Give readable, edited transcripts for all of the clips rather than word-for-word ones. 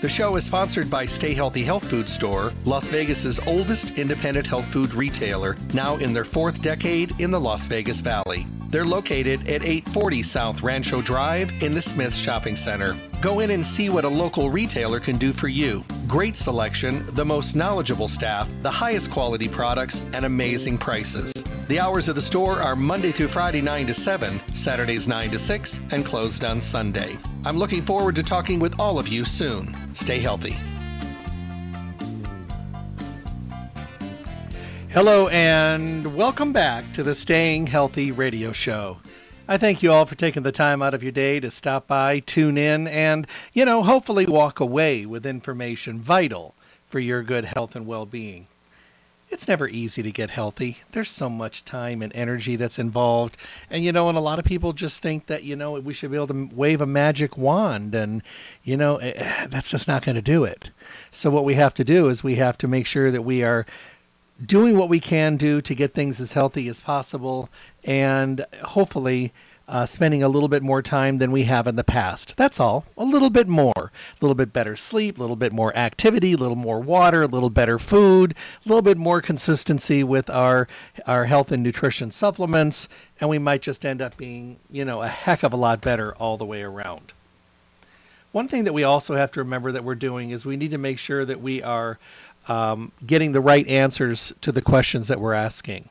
The show is sponsored by Stay Healthy Health Food Store, Las Vegas's oldest independent health food retailer, now in their fourth decade in the Las Vegas Valley. They're located at 840 South Rancho Drive in the Smith Shopping Center. Go in and see what a local retailer can do for you. Great selection, the most knowledgeable staff, the highest quality products, and amazing prices. The hours of the store are Monday through Friday 9 to 7, Saturdays 9 to 6, and closed on Sunday. I'm looking forward to talking with all of you soon. Stay healthy. Hello and welcome back to the Staying Healthy radio show. I thank you all for taking the time out of your day to stop by, tune in, and, you know, hopefully walk away with information vital for your good health and well-being. It's never easy to get healthy. There's so much time and energy that's involved. And, you know, and a lot of people just think that, you know, we should be able to wave a magic wand. And, you know, that's just not going to do it. So what we have to do is we have to make sure that we are doing what we can do to get things as healthy as possible, and hopefully spending a little bit more time than we have in the past. That's all. A little bit more. A little bit better sleep, a little bit more activity, a little more water, a little better food, a little bit more consistency with our health and nutrition supplements, and we might just end up being, you know, a heck of a lot better all the way around. One thing that we also have to remember that we're doing is we need to make sure that we are getting the right answers to the questions that we're asking.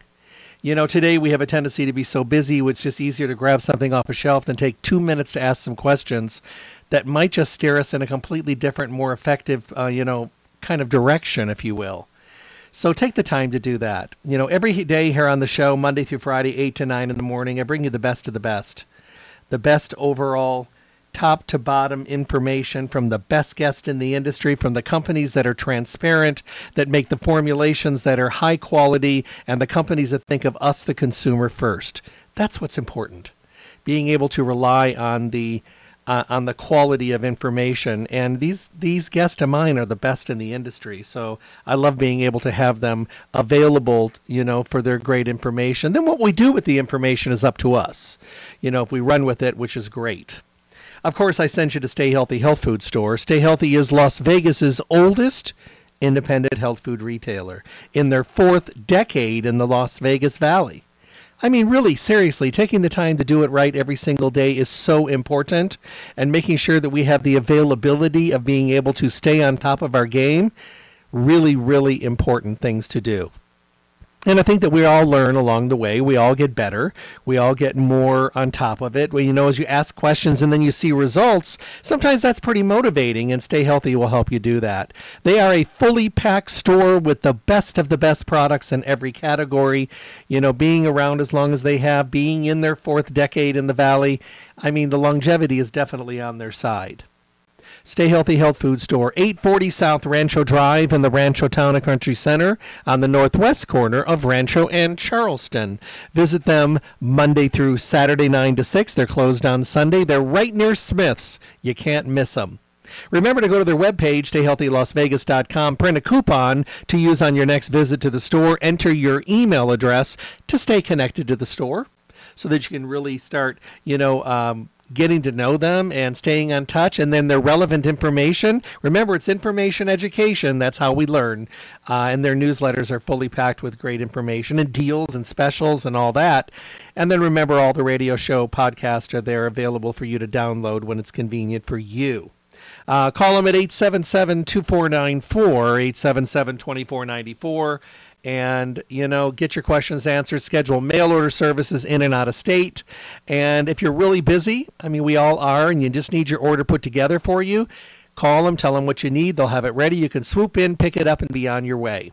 You know, today we have a tendency to be so busy, it's just easier to grab something off a shelf than take 2 minutes to ask some questions that might just steer us in a completely different, more effective, you know, kind of direction, if you will. So take the time to do that. You know, every day here on the show, Monday through Friday, 8 to 9 in the morning, I bring you the best of the best overall, top to bottom information from the best guests in the industry, from the companies that are transparent, that make the formulations that are high quality, and the companies that think of us, the consumer, first. That's what's important. Being able to rely on the quality of information. And these guests of mine are the best in the industry. So I love being able to have them available, you know, for their great information. Then what we do with the information is up to us. You know, if we run with it, which is great. Of course, I send you to Stay Healthy Health Food Store. Stay Healthy is Las Vegas's oldest independent health food retailer, in their fourth decade in the Las Vegas Valley. I mean, really, seriously, taking the time to do it right every single day is so important, and making sure that we have the availability of being able to stay on top of our game, really, really important things to do. And I think that we all learn along the way. We all get better. We all get more on top of it. Well, you know, as you ask questions and then you see results, sometimes that's pretty motivating, and Stay Healthy will help you do that. They are a fully packed store with the best products in every category. You know, being around as long as they have, being in their fourth decade in the Valley, I mean, the longevity is definitely on their side. Stay Healthy Health Food Store, 840 South Rancho Drive in the Rancho Town and Country Center on the northwest corner of Rancho and Charleston. Visit them Monday through Saturday, 9 to 6. They're closed on Sunday. They're right near Smith's. You can't miss them. Remember to go to their webpage, stayhealthylasvegas.com, print a coupon to use on your next visit to the store, enter your email address to stay connected to the store so that you can really start, you know, getting to know them and staying in touch, and then their relevant information. Remember, it's information education. That's how we learn. And their newsletters are fully packed with great information and deals and specials and all that. And then remember, all the radio show podcasts are there available for you to download when it's convenient for you. Call them at 877-2494, 877-2494. And, you know, get your questions answered, schedule mail order services in and out of state. And if you're really busy, I mean, we all are, and you just need your order put together for you, call them, tell them what you need. They'll have it ready. You can swoop in, pick it up, and be on your way.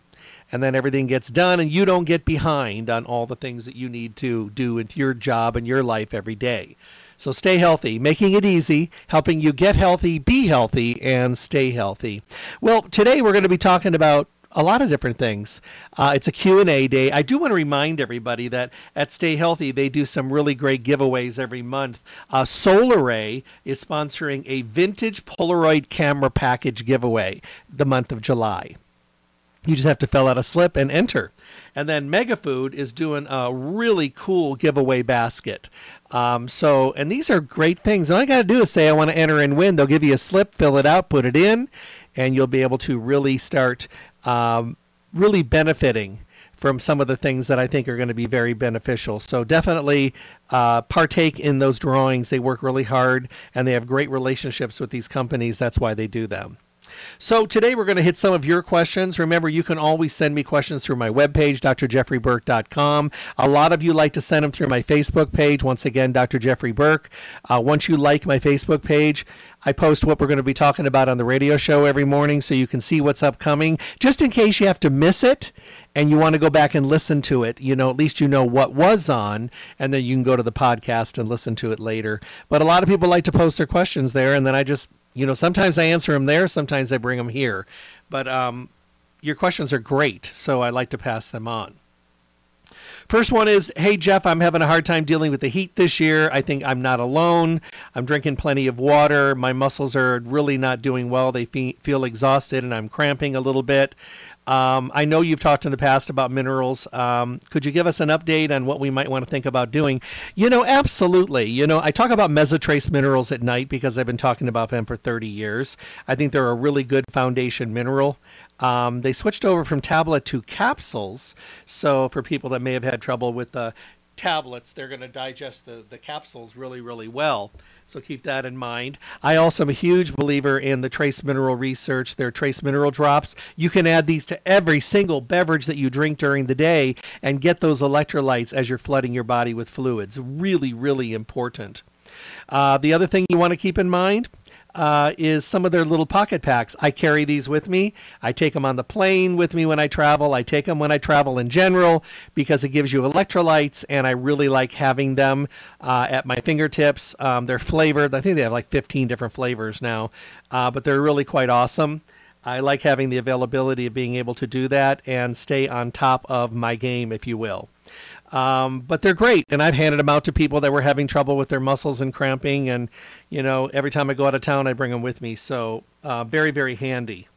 And then everything gets done, and you don't get behind on all the things that you need to do into your job and your life every day. So Stay Healthy, making it easy, helping you get healthy, be healthy, and stay healthy. Well, today we're going to be talking about a lot of different things. It's a Q&A day. I do want to remind everybody that at Stay Healthy, they do some really great giveaways every month. Solaray is sponsoring a vintage Polaroid camera package giveaway the month of July. You just have to fill out a slip and enter. And then Mega Food is doing a really cool giveaway basket. And these are great things. And all I got to do is say I want to enter and win. They'll give you a slip, fill it out, put it in, and you'll be able to really start really benefiting from some of the things that I think are going to be very beneficial. So definitely partake in those drawings. They work really hard, and they have great relationships with these companies. That's why they do them. So today we're going to hit some of your questions. Remember, you can always send me questions through my webpage, drjeffreyburke.com. A lot of you like to send them through my Facebook page. Once again, Dr. Jeffrey Burke. Once you like my Facebook page, I post what we're going to be talking about on the radio show every morning so you can see what's upcoming. Just in case you have to miss it and you want to go back and listen to it, you know, at least you know what was on, and then you can go to the podcast and listen to it later. But a lot of people like to post their questions there, and then I just, you know, sometimes I answer them there, sometimes I bring them here. But your questions are great, so I like to pass them on. First one is, hey, Jeff, I'm having a hard time dealing with the heat this year. I think I'm not alone. I'm drinking plenty of water. My muscles are really not doing well. They feel exhausted, and I'm cramping a little bit. I know you've talked in the past about minerals. Could you give us an update on what we might want to think about doing? You know, absolutely. You know, I talk about mesotrace minerals at night because I've been talking about them for 30 years. I think they're a really good foundation mineral. They switched over from tablet to capsules. So for people that may have had trouble with the tablets, they're going to digest the capsules really, really well. So keep that in mind. I also am a huge believer in the trace mineral research, their trace mineral drops. You can add these to every single beverage that you drink during the day and get those electrolytes as you're flooding your body with fluids. Really, really important. The other thing you want to keep in mind is some of their little pocket packs. I carry these with me. I take them on the plane with me when I travel. I take them when I travel in general because it gives you electrolytes, and I really like having them at my fingertips. They're flavored. I think they have like 15 different flavors now, but they're really quite awesome. I like having the availability of being able to do that and stay on top of my game, if you will. But they're great, and I've handed them out to people that were having trouble with their muscles and cramping, and, you know, every time I go out of town, I bring them with me, so very, very handy.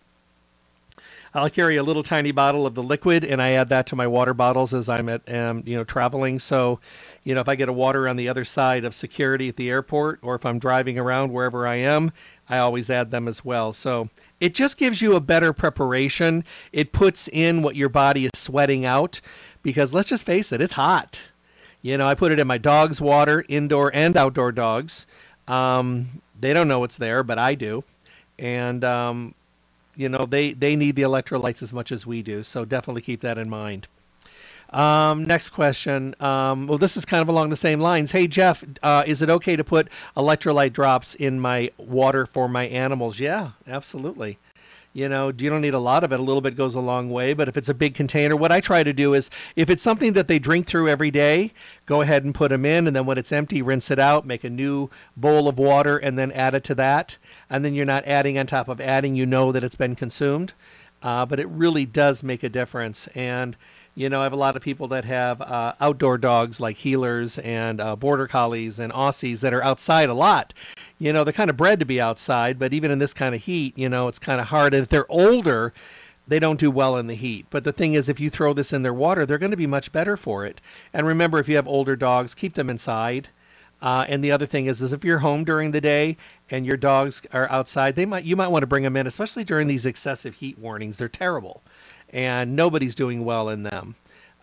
I'll carry a little tiny bottle of the liquid, and I add that to my water bottles as I'm at, you know, traveling. So, you know, if I get a water on the other side of security at the airport, or if I'm driving around wherever I am, I always add them as well. So it just gives you a better preparation. It puts in what your body is sweating out because let's just face it, it's hot. You know, I put it in my dog's water, indoor and outdoor dogs. They don't know what's there, but I do. And, you know, they need the electrolytes as much as we do, so definitely keep that in mind. Next question. Well, this is kind of along the same lines. Hey, Jeff, is it okay to put electrolyte drops in my water for my animals? Yeah, absolutely. You know, you don't need a lot of it. A little bit goes a long way. But if it's a big container, what I try to do is if it's something that they drink through every day, go ahead and put them in. And then when it's empty, rinse it out, make a new bowl of water, and then add it to that. And then you're not adding on top of adding. You know that it's been consumed. But it really does make a difference. And, you know, I have a lot of people that have outdoor dogs like heelers and border collies and Aussies that are outside a lot. You know, they're kind of bred to be outside, but even in this kind of heat, you know, it's kind of hard. And if they're older, they don't do well in the heat. But the thing is, if you throw this in their water, they're going to be much better for it. And remember, if you have older dogs, keep them inside. And the other thing is if you're home during the day and your dogs are outside, you might want to bring them in, especially during these excessive heat warnings. They're terrible, and nobody's doing well in them.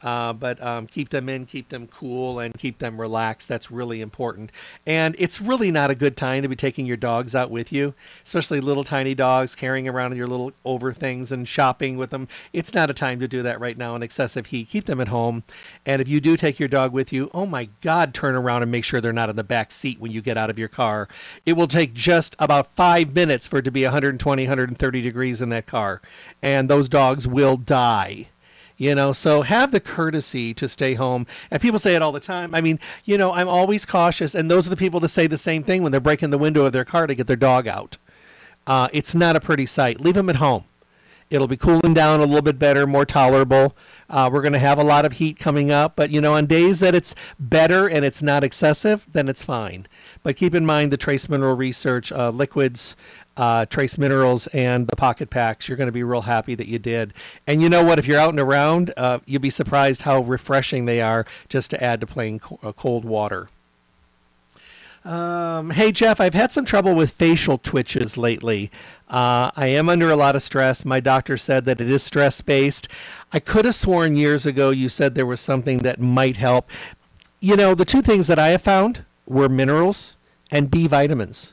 But keep them in, keep them cool, and keep them relaxed. That's really important. And it's really not a good time to be taking your dogs out with you, especially little tiny dogs carrying around your little over things and shopping with them. It's not a time to do that right now in excessive heat. Keep them at home. And if you do take your dog with you, oh my God, turn around and make sure they're not in the back seat when you get out of your car. It will take just about 5 minutes for it to be 120, 130 degrees in that car. And those dogs will die. You know, so have the courtesy to stay home. And people say it all the time. I mean, you know, I'm always cautious. And those are the people that say the same thing when they're breaking the window of their car to get their dog out. It's not a pretty sight. Leave them at home. It'll be cooling down a little bit better, more tolerable. We're going to have a lot of heat coming up, but, you know, on days that it's better and it's not excessive, then it's fine. But keep in mind the trace mineral research, liquids, trace minerals, and the pocket packs. You're going to be real happy that you did. And you know what? If you're out and around, you'll be surprised how refreshing they are just to add to plain cold water. Hey, Jeff, I've had some trouble with facial twitches lately. I am under a lot of stress. My doctor said that it is stress-based. I could have sworn years ago you said there was something that might help. You know, the two things that I have found were minerals and B vitamins.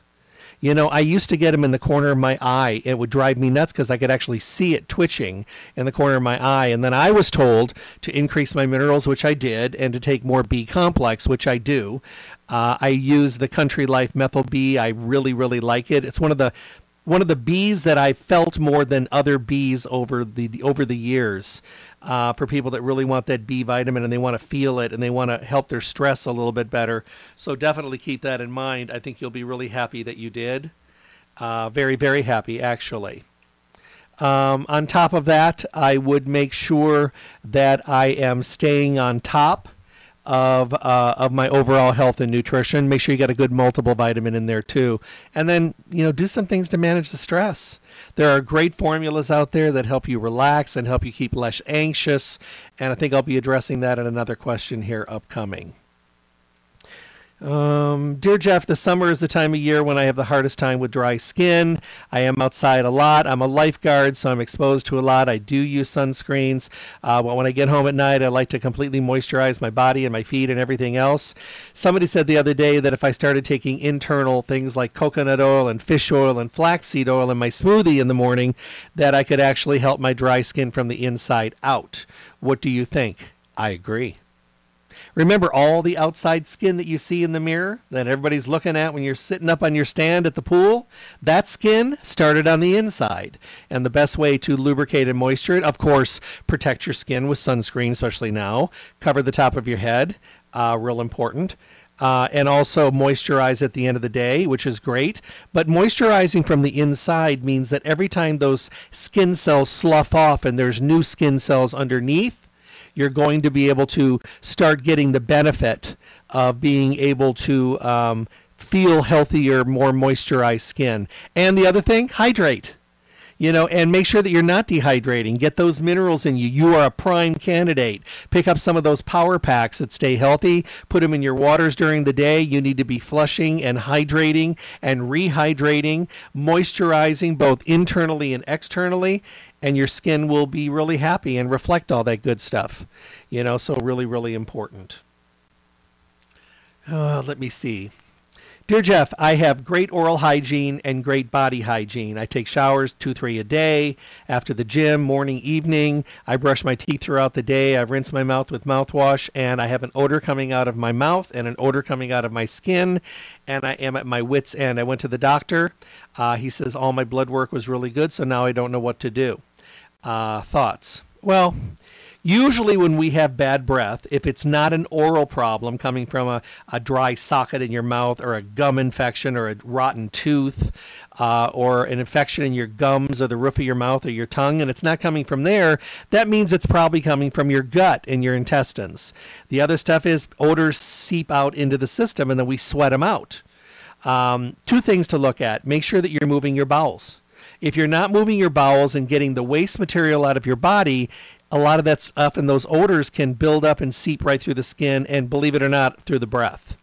You know, I used to get them in the corner of my eye. It would drive me nuts because I could actually see it twitching in the corner of my eye. And then I was told to increase my minerals, which I did, and to take more B complex, which I do. I use the Country Life Methyl B. I really, really like it. It's one of the Bs that I felt more than other Bs over the years, for people that really want that B vitamin and they want to feel it and they want to help their stress a little bit better. So definitely keep that in mind. I think you'll be really happy that you did. Very, very happy, actually. On top of that, I would make sure that I am staying on top of my overall health and nutrition. Make sure you got a good multiple vitamin in there too. And then, you know, do some things to manage the stress. There are great formulas out there that help you relax and help you keep less anxious. And I think I'll be addressing that in another question here upcoming. Dear Jeff, the summer is the time of year when I have the hardest time with dry skin. I am outside a lot. I'm a lifeguard, so I'm exposed to a lot. I do use sunscreens, but when I get home at night, I like to completely moisturize my body and my feet and everything else. Somebody said the other day that if I started taking internal things like coconut oil and fish oil and flaxseed oil in my smoothie in the morning, that I could actually help my dry skin from the inside out. What do you think? I agree. Remember all the outside skin that you see in the mirror that everybody's looking at when you're sitting up on your stand at the pool? That skin started on the inside. And the best way to lubricate and moisture it, of course, protect your skin with sunscreen, especially now. Cover the top of your head, real important. And also moisturize at the end of the day, which is great. But moisturizing from the inside means that every time those skin cells slough off and there's new skin cells underneath, you're going to be able to start getting the benefit of being able to feel healthier, more moisturized skin. And the other thing, hydrate. You know, and make sure that you're not dehydrating. Get those minerals in you. You are a prime candidate. Pick up some of those power packs that Stay Healthy. Put them in your waters during the day. You need to be flushing and hydrating and rehydrating, moisturizing both internally and externally, and your skin will be really happy and reflect all that good stuff. You know, so really, really important. Let me see. Dear Jeff, I have great oral hygiene and great body hygiene. I take showers 2-3 a day, after the gym, morning, evening. I brush my teeth throughout the day. I rinse my mouth with mouthwash, and I have an odor coming out of my mouth and an odor coming out of my skin, and I am at my wit's end. I went to the doctor. He says all my blood work was really good, so now I don't know what to do. Thoughts? Well, usually when we have bad breath, if it's not an oral problem coming from a dry socket in your mouth or a gum infection or a rotten tooth or an infection in your gums or the roof of your mouth or your tongue, and it's not coming from there, that means it's probably coming from your gut and your intestines. The other stuff is odors seep out into the system and then we sweat them out. Two things to look at. Make sure that you're moving your bowels. If you're not moving your bowels and getting the waste material out of your body, a lot of that stuff and those odors can build up and seep right through the skin and, believe it or not, through the breath.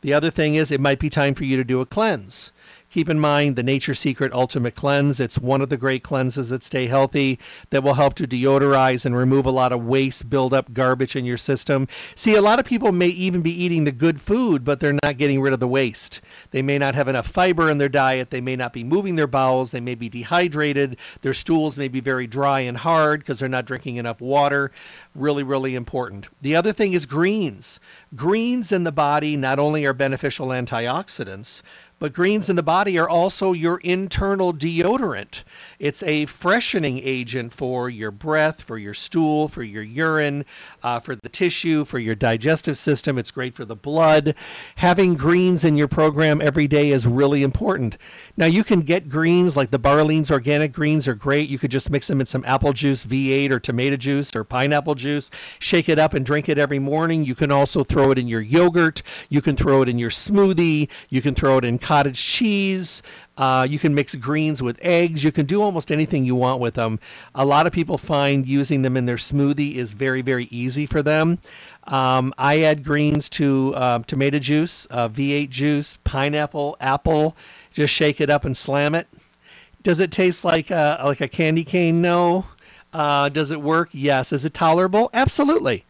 The other thing is it might be time for you to do a cleanse. Keep in mind the Nature Secret Ultimate Cleanse. It's one of the great cleanses that Stay Healthy that will help to deodorize and remove a lot of waste, build up garbage in your system. See, a lot of people may even be eating the good food, but they're not getting rid of the waste. They may not have enough fiber in their diet. They may not be moving their bowels. They may be dehydrated. Their stools may be very dry and hard because they're not drinking enough water. Really, really important. The other thing is greens. Greens in the body not only are beneficial antioxidants, But greens in the body are also your internal deodorant. It's a freshening agent for your breath, for your stool, for your urine, for the tissue, for your digestive system. It's great for the blood. Having greens in your program every day is really important. Now, you can get greens like the Barlean's organic greens are great. You could just mix them in some apple juice, V8, or tomato juice, or pineapple juice. Shake it up and drink it every morning. You can also throw it in your yogurt. You can throw it in your smoothie. You can throw it in cottage cheese. You can mix greens with eggs. You can do almost anything you want with them. A lot of people find using them in their smoothie is very, very easy for them. I add greens to tomato juice, V8 juice, pineapple, apple. Just shake it up and slam it. Does it taste like a candy cane? No. Does it work? Yes. Is it tolerable? Absolutely.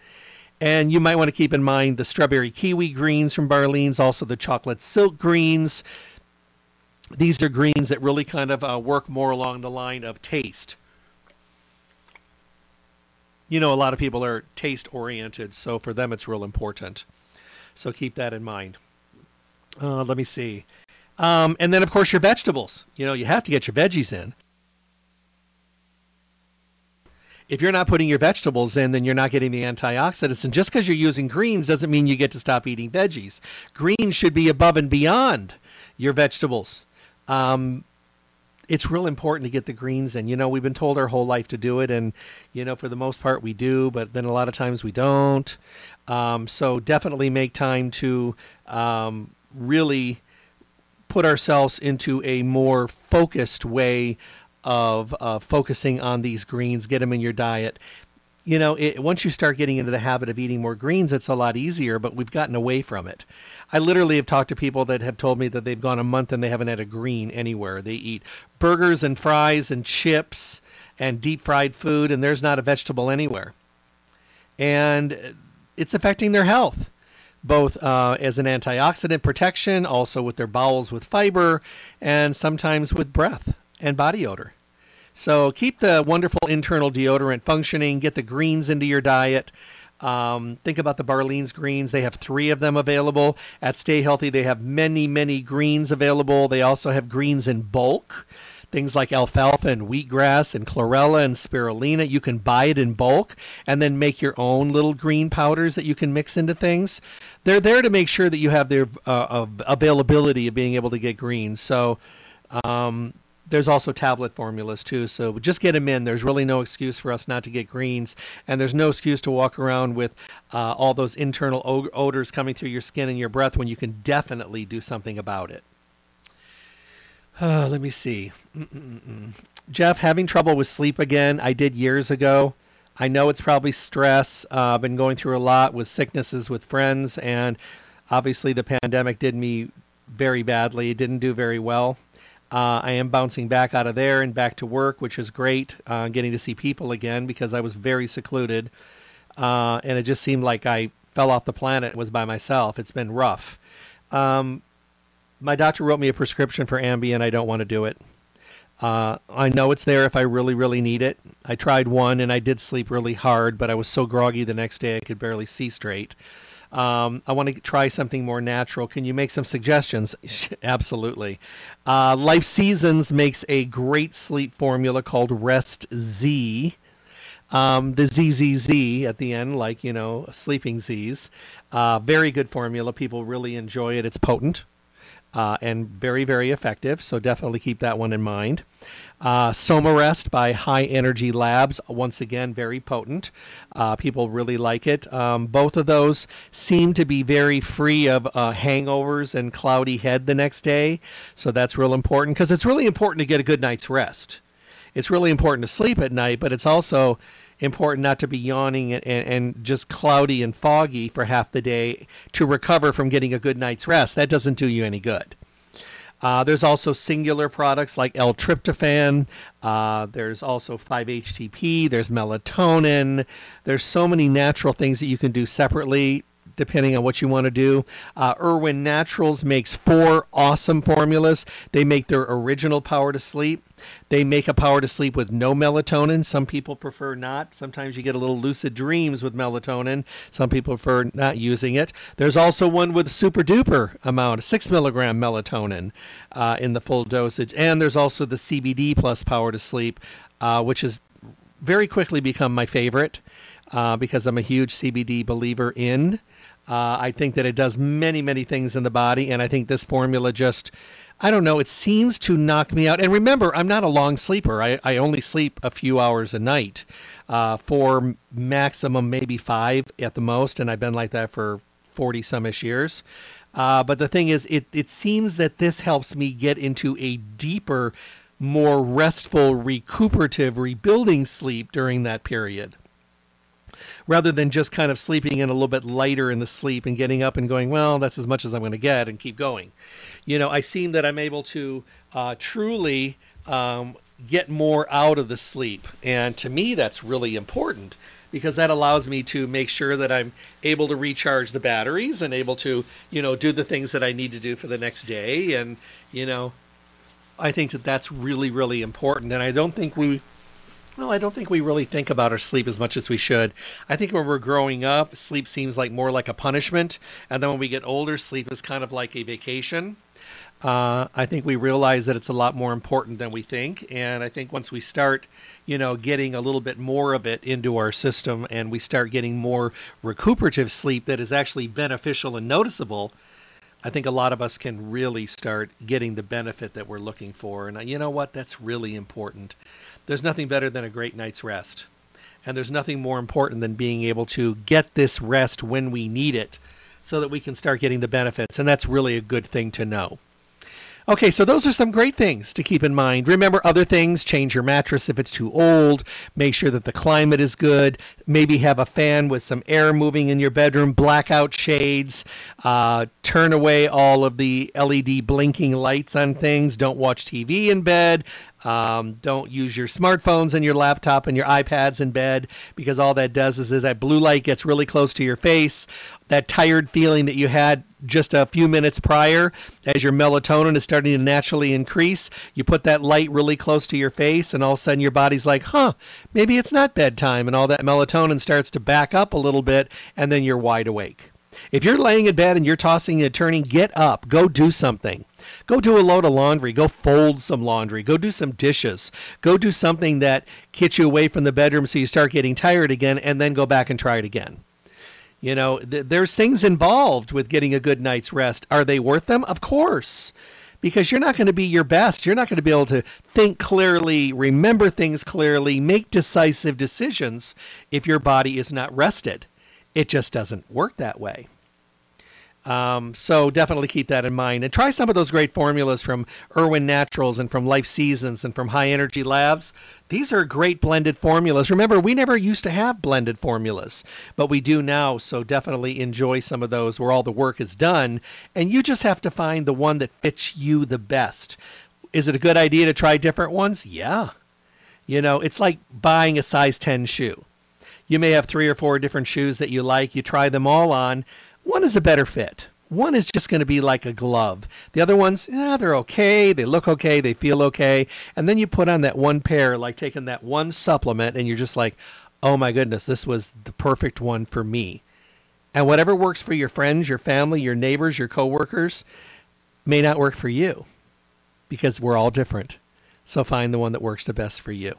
And you might want to keep in mind the strawberry kiwi greens from Barlean's, also the chocolate silk greens. These are greens that really kind of work more along the line of taste. You know, a lot of people are taste oriented, so for them it's real important. So keep that in mind. Let me see. And then, of course, your vegetables. You know, you have to get your veggies in. If you're not putting your vegetables in, then you're not getting the antioxidants. And just because you're using greens doesn't mean you get to stop eating veggies. Greens should be above and beyond your vegetables. It's real important to get the greens in. You know, we've been told our whole life to do it. And, you know, for the most part we do, but then a lot of times we don't. So definitely make time to really put ourselves into a more focused way of focusing on these greens. Get them in your diet. You know, once you start getting into the habit of eating more greens, it's a lot easier, but we've gotten away from it. I literally have talked to people that have told me that they've gone a month and they haven't had a green anywhere. They eat burgers and fries and chips and deep fried food, and there's not a vegetable anywhere. And it's affecting their health, both as an antioxidant protection, also with their bowels with fiber, and sometimes with breath and body odor. So keep the wonderful internal deodorant functioning. Get the greens into your diet. Think about the Barlean's greens. They have 3 of them available. At Stay Healthy, they have many, many greens available. They also have greens in bulk. Things like alfalfa and wheatgrass and chlorella and spirulina. You can buy it in bulk and then make your own little green powders that you can mix into things. They're there to make sure that you have the availability of being able to get greens. So there's also tablet formulas too, so just get them in. There's really no excuse for us not to get greens, and there's no excuse to walk around with all those internal odors coming through your skin and your breath when you can definitely do something about it. Let me see. Jeff, having trouble with sleep again. I did years ago. I know it's probably stress. I've been going through a lot with sicknesses with friends, and obviously the pandemic did me very badly. It didn't do very well. I am bouncing back out of there and back to work, which is great, getting to see people again because I was very secluded, and it just seemed like I fell off the planet and was by myself. It's been rough. My doctor wrote me a prescription for Ambien. I don't want to do it. I know it's there if I really, really need it. I tried one, and I did sleep really hard, but I was so groggy the next day I could barely see straight. I want to try something more natural. Can you make some suggestions? Absolutely. Life Seasons makes a great sleep formula called Rest Z. The ZZZ at the end, like, you know, sleeping Z's. Very good formula. People really enjoy it. It's potent and very, very effective. So definitely keep that one in mind. Soma Rest by High Energy Labs, once again, very potent. People really like it. Both of those seem to be very free of hangovers and cloudy head the next day. So that's real important because it's really important to get a good night's rest. It's really important to sleep at night, but it's also important not to be yawning and just cloudy and foggy for half the day to recover from getting a good night's rest. That doesn't do you any good. There's also singular products like L-tryptophan. There's also 5-HTP. There's melatonin. There's so many natural things that you can do separately depending on what you want to do. Irwin Naturals makes 4 awesome formulas. They make their original Power to Sleep. They make a Power to Sleep with no melatonin. Some people prefer not. Sometimes you get a little lucid dreams with melatonin. Some people prefer not using it. There's also one with super duper amount, 6 milligram melatonin in the full dosage. And there's also the CBD plus Power to Sleep, which has very quickly become my favorite because I'm a huge CBD believer in. I think that it does many, many things in the body. And I think this formula just, I don't know, it seems to knock me out. And remember, I'm not a long sleeper. I only sleep a few hours a night, 4 maximum, maybe 5 at the most. And I've been like that for 40-some-ish years. But the thing is, it seems that this helps me get into a deeper, more restful, recuperative, rebuilding sleep during that period, rather than just kind of sleeping in a little bit lighter in the sleep and getting up and going, well, that's as much as I'm going to get and keep going. You know, I seem that I'm able to truly get more out of the sleep. And to me, that's really important because that allows me to make sure that I'm able to recharge the batteries and able to, you know, do the things that I need to do for the next day. And, you know, I think that that's really, really important. And I don't think we really think about our sleep as much as we should. I think when we're growing up, sleep seems like more like a punishment. And then when we get older, sleep is kind of like a vacation. I think we realize that it's a lot more important than we think. And I think once we start, you know, getting a little bit more of it into our system and we start getting more recuperative sleep that is actually beneficial and noticeable, I think a lot of us can really start getting the benefit that we're looking for. And you know what? That's really important. There's nothing better than a great night's rest. And there's nothing more important than being able to get this rest when we need it so that we can start getting the benefits. And that's really a good thing to know. Okay, so those are some great things to keep in mind. Remember other things, change your mattress if it's too old, make sure that the climate is good, maybe have a fan with some air moving in your bedroom, blackout shades, turn away all of the LED blinking lights on things, don't watch TV in bed, don't use your smartphones and your laptop and your iPads in bed, because all that does is that blue light gets really close to your face. That tired feeling that you had just a few minutes prior, as your melatonin is starting to naturally increase, you put that light really close to your face and all of a sudden your body's like, huh, maybe it's not bedtime, and all that melatonin starts to back up a little bit and then you're wide awake. If you're laying in bed and you're tossing and turning, get up, go do something. Go do a load of laundry, go fold some laundry, go do some dishes, go do something that gets you away from the bedroom so you start getting tired again, and then go back and try it again. You know, there's things involved with getting a good night's rest. Are they worth them? Of course, because you're not going to be your best. You're not going to be able to think clearly, remember things clearly, make decisive decisions if your body is not rested. It just doesn't work that way. So definitely keep that in mind and try some of those great formulas from Irwin Naturals and from Life Seasons and from High Energy Labs. These are great blended formulas. Remember, we never used to have blended formulas, but we do now. So definitely enjoy some of those where all the work is done and you just have to find the one that fits you the best. Is it a good idea to try different ones? Yeah. You know, it's like buying a size 10 shoe. You may have 3 or 4 different shoes that you like. You try them all on. One is a better fit. One is just going to be like a glove. The other ones, they're okay. They look okay. They feel okay. And then you put on that one pair, like taking that one supplement, and you're just like, oh my goodness, this was the perfect one for me. And whatever works for your friends, your family, your neighbors, your coworkers may not work for you because we're all different. So find the one that works the best for you.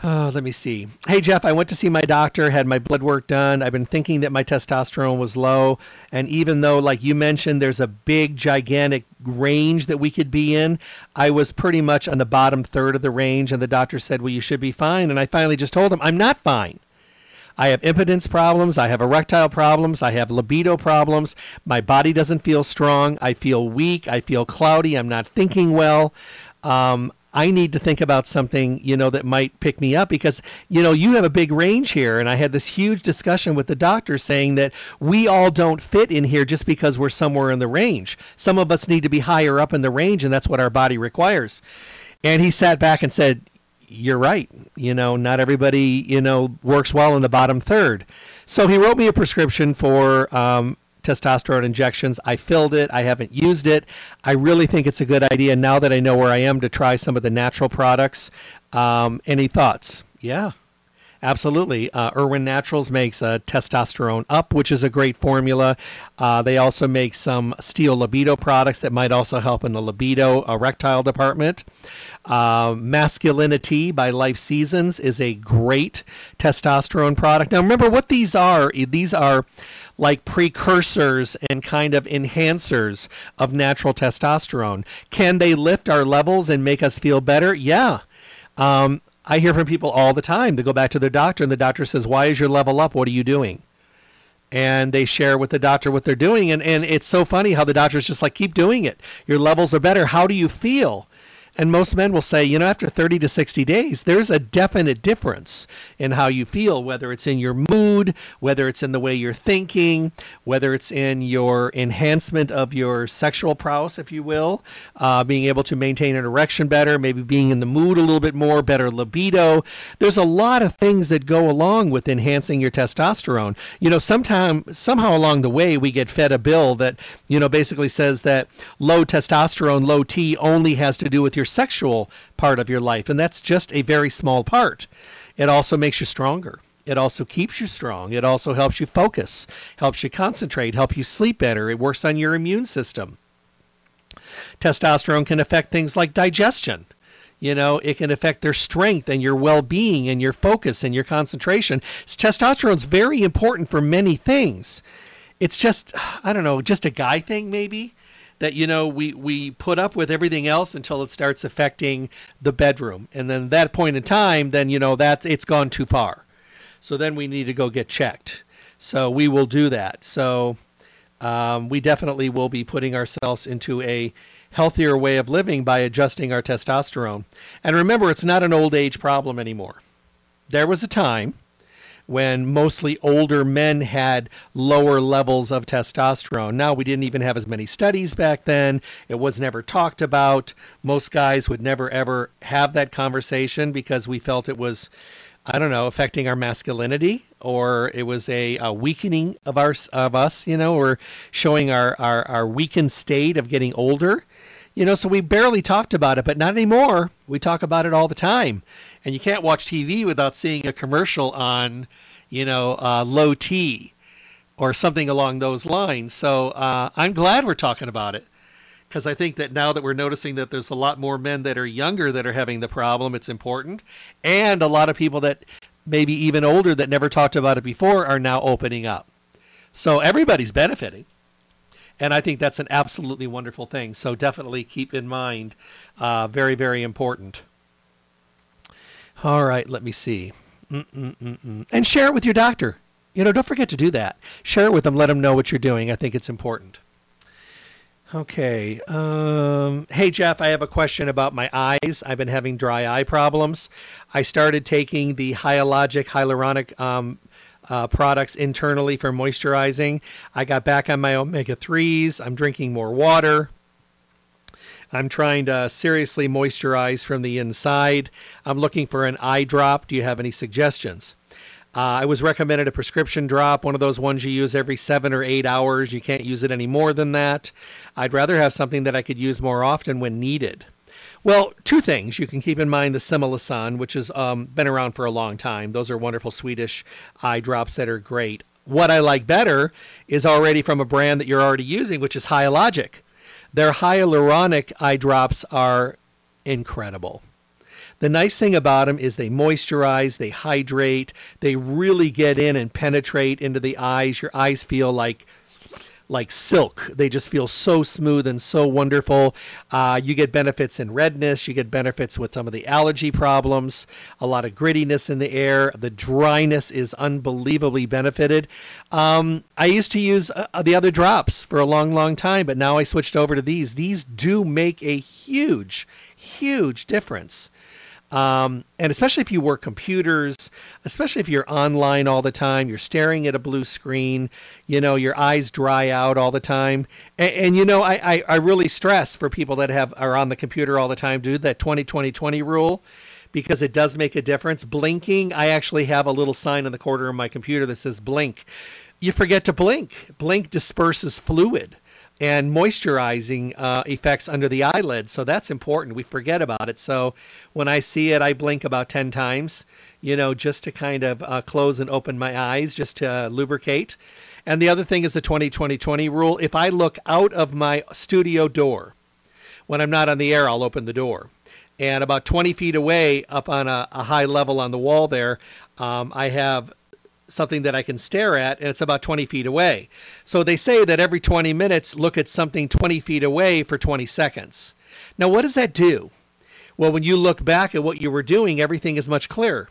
Oh, let me see. Hey, Jeff, I went to see my doctor, had my blood work done. I've been thinking that my testosterone was low. And even though, like you mentioned, there's a big, gigantic range that we could be in, I was pretty much on the bottom third of the range. And the doctor said, well, you should be fine. And I finally just told him, I'm not fine. I have impotence problems. I have erectile problems. I have libido problems. My body doesn't feel strong. I feel weak. I feel cloudy. I'm not thinking well. I need to think about something, you know, that might pick me up because, you know, you have a big range here. And I had this huge discussion with the doctor saying that we all don't fit in here just because we're somewhere in the range. Some of us need to be higher up in the range, and that's what our body requires. And he sat back and said, you're right. You know, not everybody, you know, works well in the bottom third. So he wrote me a prescription for testosterone injections. I filled it. I haven't used it. I really think it's a good idea now that I know where I am to try some of the natural products. Any thoughts? Yeah, absolutely. Irwin Naturals makes testosterone up, which is a great formula. They also make some steel libido products that might also help in the libido erectile department. Masculinity by Life Seasons is a great testosterone product. Now remember what these are. These are like precursors and kind of enhancers of natural testosterone. Can they lift our levels and make us feel better? Yeah. I hear from people all the time. They go back to their doctor and the doctor says, why is your level up? What are you doing? And they share with the doctor what they're doing. And it's so funny how the doctor's just like, keep doing it. Your levels are better. How do you feel? And most men will say, you know, after 30 to 60 days, there's a definite difference in how you feel, whether it's in your mood, whether it's in the way you're thinking, whether it's in your enhancement of your sexual prowess, if you will, being able to maintain an erection better, maybe being in the mood a little bit more, better libido. There's a lot of things that go along with enhancing your testosterone. You know, somehow along the way, we get fed a bill that, you know, basically says that low testosterone, low T, only has to do with your sexual part of your life, and that's just a very small part. It also makes you stronger. It also keeps you strong. It also helps you focus, helps you concentrate, helps you sleep better. It works on your immune system. Testosterone can affect things like digestion. You know, it can affect their strength and your well-being and your focus and your concentration. Testosterone is very important for many things. It's just, I don't know, just a guy thing maybe. That, you know, we put up with everything else until it starts affecting the bedroom. And then at that point in time, then, you know, that it's gone too far. So then we need to go get checked. So we will do that. So we definitely will be putting ourselves into a healthier way of living by adjusting our testosterone. And remember, it's not an old age problem anymore. There was a time when mostly older men had lower levels of testosterone. Now, we didn't even have as many studies back then. It was never talked about. Most guys would never, ever have that conversation because we felt it was, I don't know, affecting our masculinity, or it was a weakening of us, you know, or showing our weakened state of getting older. You know, so we barely talked about it, but not anymore. We talk about it all the time. And you can't watch TV without seeing a commercial on, you know, low T or something along those lines. So I'm glad we're talking about it, because I think that now that we're noticing that there's a lot more men that are younger that are having the problem, it's important. And a lot of people that maybe even older that never talked about it before are now opening up. So everybody's benefiting. And I think that's an absolutely wonderful thing. So definitely keep in mind, very, very important. All right, let me see. And share it with your doctor. You know, don't forget to do that. Share it with them. Let them know what you're doing. I think it's important. Okay. Hey, Jeff, I have a question about my eyes. I've been having dry eye problems. I started taking the Hyalogic hyaluronic products internally for moisturizing. I got back on my omega-3s. I'm drinking more water. I'm trying to seriously moisturize from the inside. I'm looking for an eye drop. Do you have any suggestions? I was recommended a prescription drop, one of those ones you use every 7 or 8 hours. You can't use it any more than that. I'd rather have something that I could use more often when needed. Well, two things you can keep in mind: the Similasan, which has been around for a long time. Those are wonderful Swedish eye drops that are great. What I like better is already from a brand that you're already using, which is Hyalogic. Their hyaluronic eye drops are incredible. The nice thing about them is they moisturize, they hydrate, they really get in and penetrate into the eyes. Your eyes feel like silk. They just feel so smooth and so wonderful. You get benefits in redness. You get benefits with some of the allergy problems, a lot of grittiness in the air. The dryness is unbelievably benefited. I used to use the other drops for a long, long time, but now I switched over to these. These do make a huge, huge difference. And especially if you work computers, especially if you're online all the time, you're staring at a blue screen, you know, your eyes dry out all the time. And you know, I really stress for people that are on the computer all the time, do that 20-20-20 rule, because it does make a difference. Blinking, I actually have a little sign on the corner of my computer that says blink. You forget to blink. Blink disperses fluid and moisturizing effects under the eyelid. So that's important. We forget about it. So when I see it, I blink about 10 times, you know, just to kind of close and open my eyes, just to lubricate. And the other thing is the 20-20-20 rule. If I look out of my studio door, when I'm not on the air, I'll open the door. And about 20 feet away up on a high level on the wall there, I have something that I can stare at, and it's about 20 feet away. So they say that every 20 minutes, look at something 20 feet away for 20 seconds. Now, what does that do? Well, when you look back at what you were doing, everything is much clearer.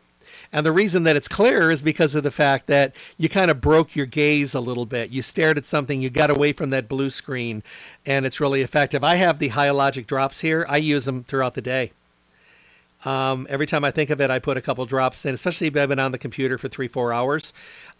And the reason that it's clearer is because of the fact that you kind of broke your gaze a little bit. You stared at something, you got away from that blue screen, and it's really effective. I have the Hyalogic drops here. I use them throughout the day. Every time I think of it, I put a couple drops in, especially if I've been on the computer for 3-4 hours.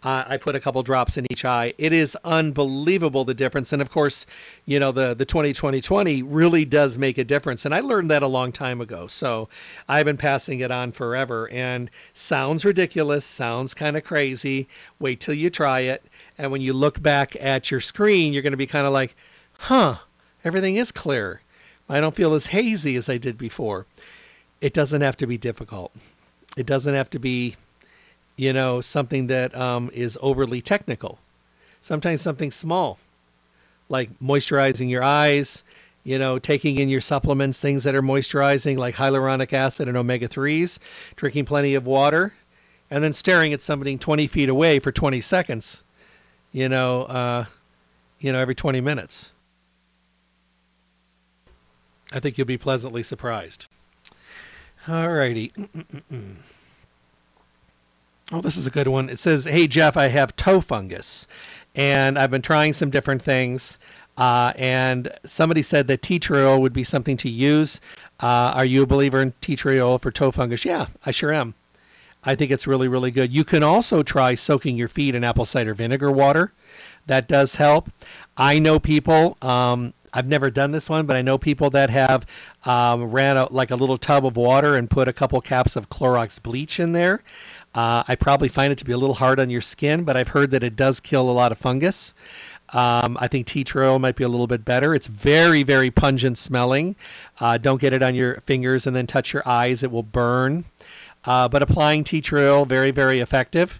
I put a couple drops in each eye. It is unbelievable, the difference. And of course, you know, the 20-20-20 really does make a difference. And I learned that a long time ago. So I've been passing it on forever, and sounds ridiculous, sounds kind of crazy. Wait till you try it. And when you look back at your screen, you're going to be kind of like, huh, everything is clear. I don't feel as hazy as I did before. It doesn't have to be difficult. It doesn't have to be, you know, something that is overly technical. Sometimes something small, like moisturizing your eyes, you know, taking in your supplements, things that are moisturizing like hyaluronic acid and omega-3s, drinking plenty of water, and then staring at something 20 feet away for 20 seconds, every 20 minutes. I think you'll be pleasantly surprised. All righty. Oh, this is a good one. It says, hey, Jeff, I have toe fungus, and I've been trying some different things, and somebody said that tea tree oil would be something to use. Are you a believer in tea tree oil for toe fungus? Yeah, I sure am. I think it's really, really good. You can also try soaking your feet in apple cider vinegar water. That does help. I know people... I've never done this one, but I know people that have ran out like a little tub of water and put a couple caps of Clorox bleach in there. I probably find it to be a little hard on your skin, but I've heard that it does kill a lot of fungus. I think tea tree oil might be a little bit better. It's very, very pungent smelling. Don't get it on your fingers and then touch your eyes. It will burn. But applying tea tree oil, very, very effective.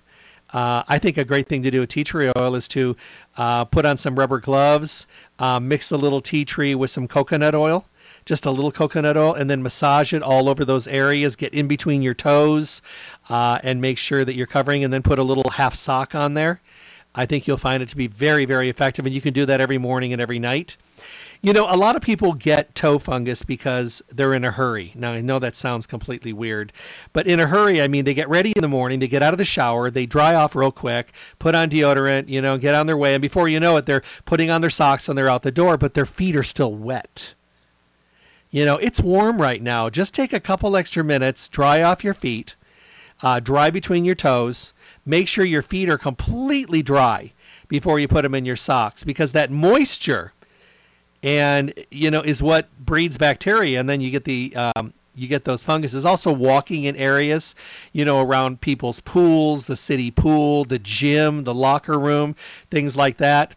I think a great thing to do with tea tree oil is to put on some rubber gloves, mix a little tea tree with some coconut oil, just a little coconut oil, and then massage it all over those areas, get in between your toes, and make sure that you're covering, and then put a little half sock on there. I think you'll find it to be very, very effective, and you can do that every morning and every night. You know, a lot of people get toe fungus because they're in a hurry. Now, I know that sounds completely weird, but in a hurry, I mean, they get ready in the morning, they get out of the shower, they dry off real quick, put on deodorant, you know, get on their way, and before you know it, they're putting on their socks and they're out the door, but their feet are still wet. You know, it's warm right now. Just take a couple extra minutes, dry off your feet, dry between your toes, make sure your feet are completely dry before you put them in your socks, because that moisture... and, you know, is what breeds bacteria. And then you get the you get those funguses. Also walking in areas, you know, around people's pools, the city pool, the gym, the locker room, things like that.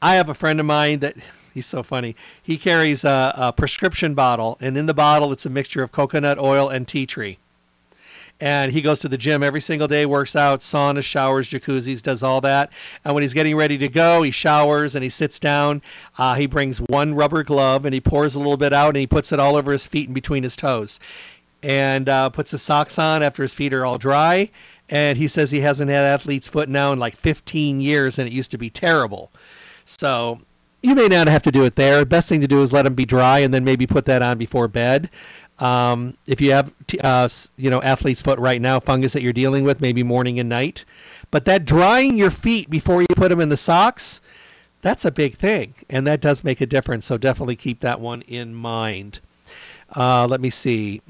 I have a friend of mine that he's so funny. He carries a prescription bottle, and in the bottle, it's a mixture of coconut oil and tea tree. And he goes to the gym every single day, works out, saunas, showers, jacuzzis, does all that. And when he's getting ready to go, he showers and he sits down. He brings one rubber glove and he pours a little bit out and he puts it all over his feet and between his toes. And puts his socks on after his feet are all dry. And he says he hasn't had athlete's foot now in like 15 years, and it used to be terrible. So... you may not have to do it there. The best thing to do is let them be dry and then maybe put that on before bed. If you have, athlete's foot right now, fungus that you're dealing with, maybe morning and night. But that drying your feet before you put them in the socks, that's a big thing. And that does make a difference. So definitely keep that one in mind. Let me see.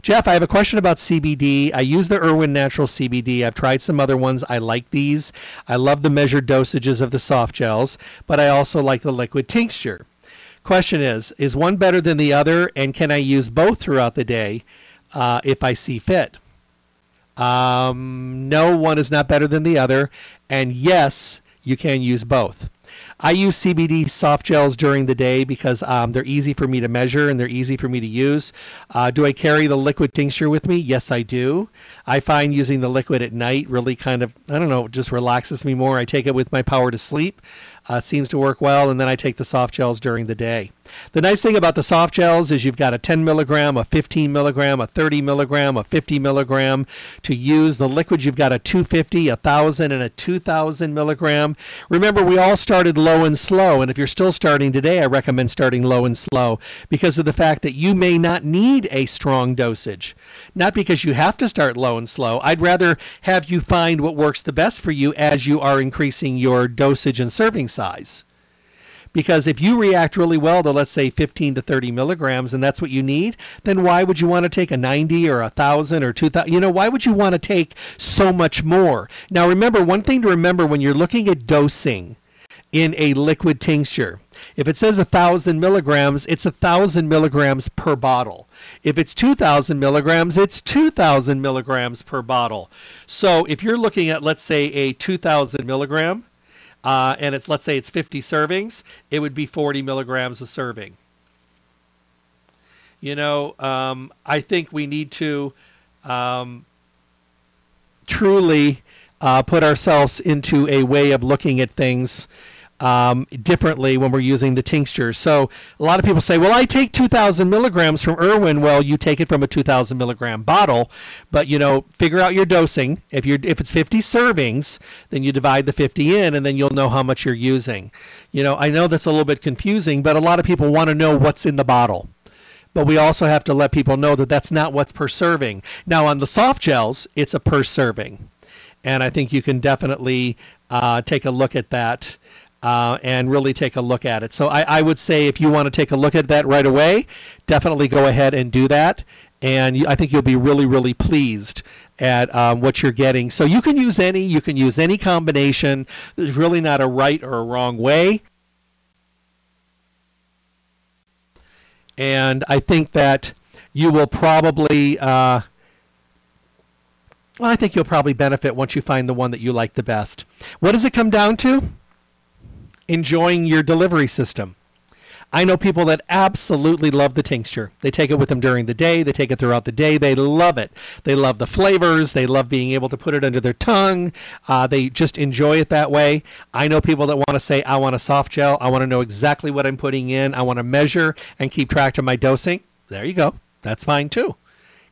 Jeff, I have a question about CBD. I use the Irwin Natural CBD. I've tried some other ones. I like these. I love the measured dosages of the soft gels, but I also like the liquid tincture. Question is one better than the other, and can I use both throughout the day? if I see fit. No, one is not better than the other. And yes, you can use both. I use CBD soft gels during the day because they're easy for me to measure and they're easy for me to use. Do I carry the liquid tincture with me? Yes, I do. I find using the liquid at night really kind of, I don't know, just relaxes me more. I take it with my Power to Sleep. It seems to work well, and then I take the soft gels during the day. The nice thing about the soft gels is you've got a 10 milligram, a 15 milligram, a 30 milligram, a 50 milligram to use. The liquids, you've got a 250, 1,000, and a 2,000 milligram. Remember, we all started low and slow, and if you're still starting today, I recommend starting low and slow because of the fact that you may not need a strong dosage. Not because you have to start low and slow. I'd rather have you find what works the best for you as you are increasing your dosage and serving size. Because if you react really well to, let's say, 15 to 30 milligrams, and that's what you need, then why would you want to take a 90 or 1,000 or 2,000? You know, why would you want to take so much more? Now, remember, one thing to remember when you're looking at dosing in a liquid tincture, if it says 1,000 milligrams, it's 1,000 milligrams per bottle. If it's 2,000 milligrams, it's 2,000 milligrams per bottle. So if you're looking at, let's say, a 2,000 milligram, and it's, let's say it's 50 servings, it would be 40 milligrams a serving. You know, I think we need to truly put ourselves into a way of looking at things differently when we're using the tincture. So a lot of people say, well, I take 2,000 milligrams from Irwin. Well, you take it from a 2,000 milligram bottle, but, you know, figure out your dosing. If it's 50 servings, then you divide the 50 in, and then you'll know how much you're using. You know, I know that's a little bit confusing, but a lot of people want to know what's in the bottle. But we also have to let people know that that's not what's per serving. Now, on the soft gels, it's a per serving. And I think you can definitely take a look at that. And really take a look at it. So I would say if you want to take a look at that right away, definitely go ahead and do that. And I think you'll be really, really pleased at what you're getting. So you can use any combination. There's really not a right or a wrong way. And I think that you will probably, well, I think you'll probably benefit once you find the one that you like the best. What does it come down to? Enjoying your delivery system. I know people that absolutely love the tincture. They take it with them during the day. They take it throughout the day. They love it. They love the flavors. They love being able to put it under their tongue. They just enjoy it that way. I know people that want to say, I want a soft gel. I want to know exactly what I'm putting in. I want to measure and keep track of my dosing. There you go. That's fine too.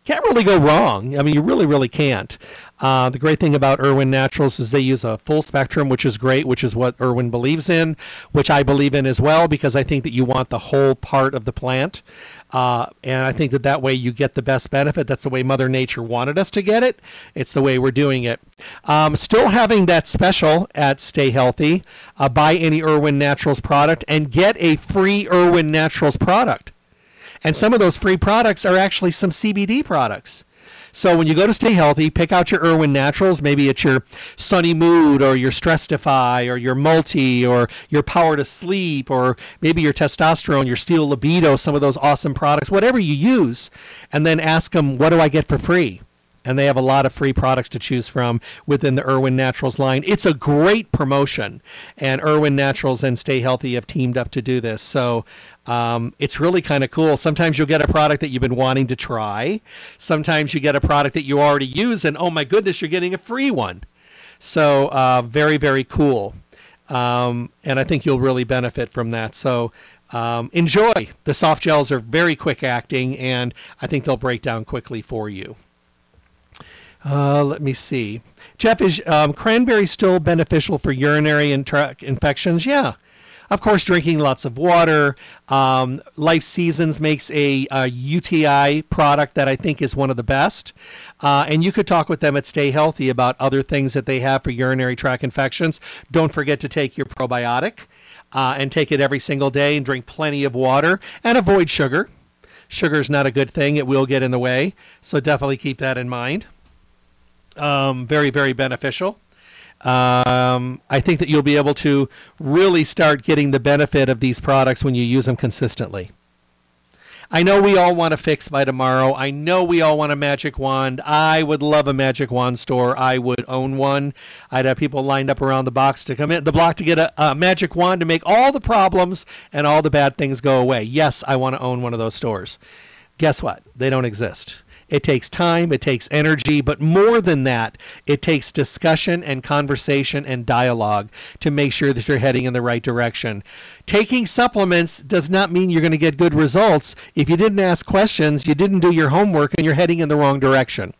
Can't really go wrong. I mean, you really, really can't. The great thing about Irwin Naturals is they use a full spectrum, which is great, which is what Irwin believes in, which I believe in as well, because I think that you want the whole part of the plant. And I think that that way you get the best benefit. That's the way Mother Nature wanted us to get it. It's the way we're doing it. Still having that special at Stay Healthy. Buy any Irwin Naturals product and get a free Irwin Naturals product. And some of those free products are actually some CBD products. So when you go to Stay Healthy, pick out your Irwin Naturals. Maybe it's your Sunny Mood or your Stressify or your Multi or your Power to Sleep or maybe your Testosterone, your Steel Libido, some of those awesome products, whatever you use, and then ask them, what do I get for free? And they have a lot of free products to choose from within the Irwin Naturals line. It's a great promotion, and Irwin Naturals and Stay Healthy have teamed up to do this. So it's really kind of cool. Sometimes you'll get a product that you've been wanting to try. Sometimes you get a product that you already use, and oh my goodness, you're getting a free one. So very, very cool, and I think you'll really benefit from that. So enjoy. The soft gels are very quick acting, and I think they'll break down quickly for you. Let me see. Jeff, is cranberry still beneficial for urinary and tract infections? Yeah. Of course, drinking lots of water. Life Seasons makes a UTI product that I think is one of the best. And you could talk with them at Stay Healthy about other things that they have for urinary tract infections. Don't forget to take your probiotic and take it every single day and drink plenty of water and avoid sugar. Sugar is not a good thing. It will get in the way. So definitely keep that in mind. Very, very beneficial. I think that you'll be able to really start getting the benefit of these products when you use them consistently. I know we all want to fix by tomorrow. I know we all want a magic wand. I would love a magic wand store. I would own one. I'd have people lined up around the box to come in the block to get a magic wand to make all the problems and all the bad things go away. Yes, I want to own one of those stores. Guess what? They don't exist. It takes time, it takes energy, but more than that, it takes discussion and conversation and dialogue to make sure that you're heading in the right direction. Taking supplements does not mean you're going to get good results if you didn't ask questions, you didn't do your homework, and you're heading in the wrong direction.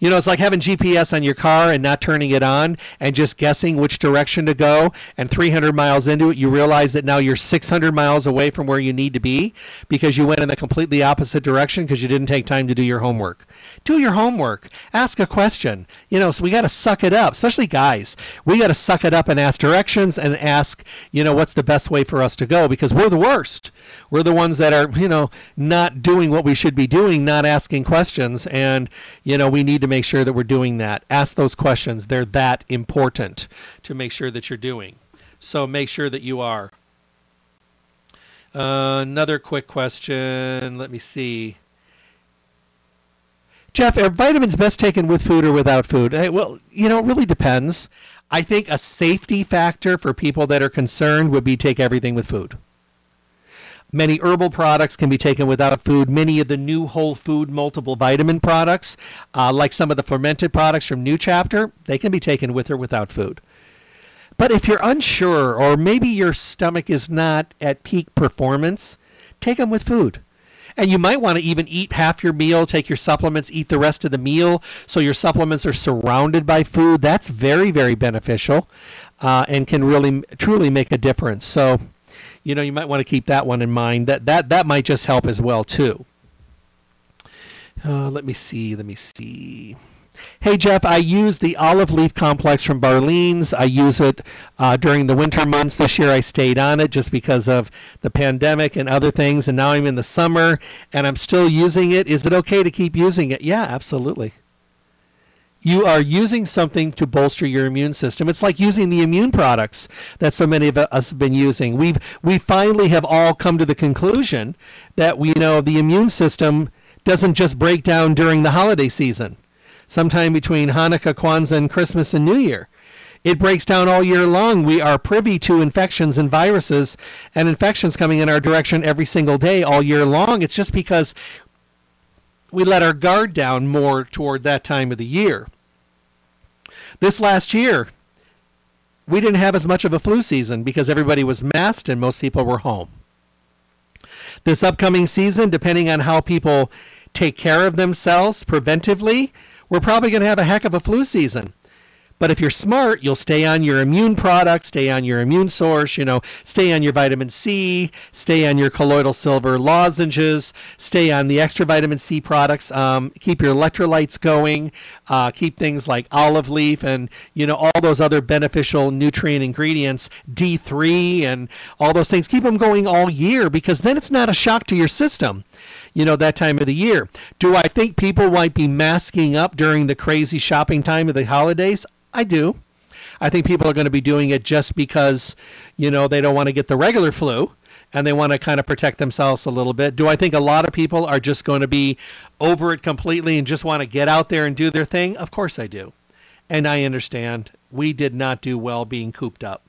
You know, it's like having GPS on your car and not turning it on and just guessing which direction to go. And 300 miles into it, you realize that now you're 600 miles away from where you need to be because you went in the completely opposite direction because you didn't take time to do your homework. Do your homework. Ask a question. You know, so we got to suck it up, especially guys. We got to suck it up and ask directions and ask, you know, what's the best way for us to go because we're the worst. We're the ones that are, you know, not doing what we should be doing, not asking questions. And, you know, we need to make sure that we're doing that. Ask those questions. They're that important to make sure that you're doing. So make sure that you are. Another quick question. Let me see. Jeff, are vitamins best taken with food or without food? Well, you know, it really depends. I think a safety factor for people that are concerned would be take everything with food. Many herbal products can be taken without food. Many of the new whole food multiple vitamin products, like some of the fermented products from New Chapter, they can be taken with or without food. But if you're unsure or maybe your stomach is not at peak performance, take them with food. And you might want to even eat half your meal, take your supplements, eat the rest of the meal, so your supplements are surrounded by food. That's very, very beneficial and can really, truly make a difference. So, you know, you might want to keep that one in mind. That might just help as well, too. Let me see. Hey, Jeff, I use the olive leaf complex from Barlean's. I use it during the winter months. This year I stayed on it just because of the pandemic and other things, and now I'm in the summer, and I'm still using it. Is it okay to keep using it? Yeah, absolutely. You are using something to bolster your immune system. It's like using the immune products that so many of us have been using. We finally have all come to the conclusion that we know the immune system doesn't just break down during the holiday season, sometime between Hanukkah, Kwanzaa, and Christmas and New Year. It breaks down all year long. We are privy to infections and viruses and infections coming in our direction every single day all year long. It's just because we let our guard down more toward that time of the year. This last year, we didn't have as much of a flu season because everybody was masked and most people were home. This upcoming season, depending on how people take care of themselves preventively, we're probably going to have a heck of a flu season. But if you're smart, you'll stay on your immune product, stay on your immune source, you know, stay on your vitamin C, stay on your colloidal silver lozenges, stay on the extra vitamin C products, keep your electrolytes going, keep things like olive leaf and, you know, all those other beneficial nutrient ingredients, D3 and all those things. Keep them going all year because then it's not a shock to your system, you know, that time of the year. Do I think people might be masking up during the crazy shopping time of the holidays? I do. I think people are going to be doing it just because, you know, they don't want to get the regular flu and they want to kind of protect themselves a little bit. Do I think a lot of people are just going to be over it completely and just want to get out there and do their thing? Of course I do. And I understand we did not do well being cooped up.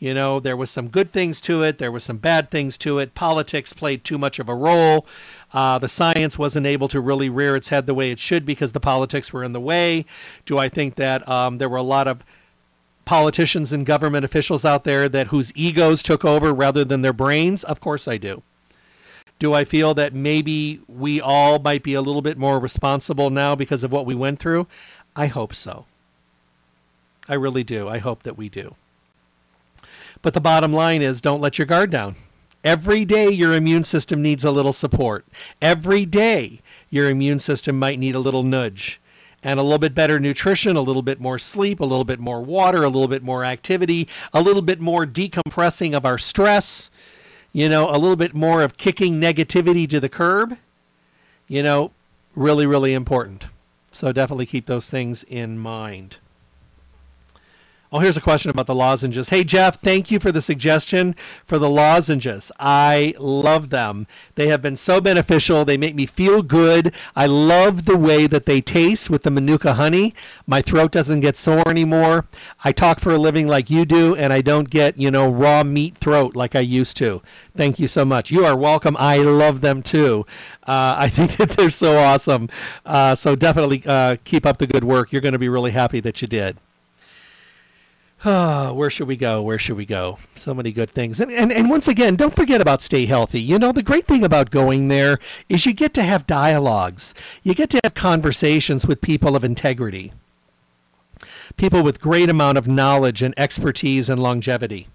You know, there was some good things to it. There were some bad things to it. Politics played too much of a role. The science wasn't able to really rear its head the way it should because the politics were in the way. Do I think that there were a lot of politicians and government officials out there that whose egos took over rather than their brains? Of course I do. Do I feel that maybe we all might be a little bit more responsible now because of what we went through? I hope so. I really do. I hope that we do. But the bottom line is don't let your guard down. Every day your immune system needs a little support. Every day your immune system might need a little nudge and a little bit better nutrition, a little bit more sleep, a little bit more water, a little bit more activity, a little bit more decompressing of our stress, you know, a little bit more of kicking negativity to the curb, you know, really, really important. So definitely keep those things in mind. Oh, here's a question about the lozenges. Hey, Jeff, thank you for the suggestion for the lozenges. I love them. They have been so beneficial. They make me feel good. I love the way that they taste with the Manuka honey. My throat doesn't get sore anymore. I talk for a living like you do, and I don't get, you know, raw meat throat like I used to. Thank you so much. You are welcome. I love them too. I think that they're so awesome. So definitely keep up the good work. You're going to be really happy that you did. Oh, where should we go? Where should we go? So many good things. And once again, don't forget about Stay Healthy. You know, the great thing about going there is you get to have dialogues. You get to have conversations with people of integrity, people with great amount of knowledge and expertise and longevity.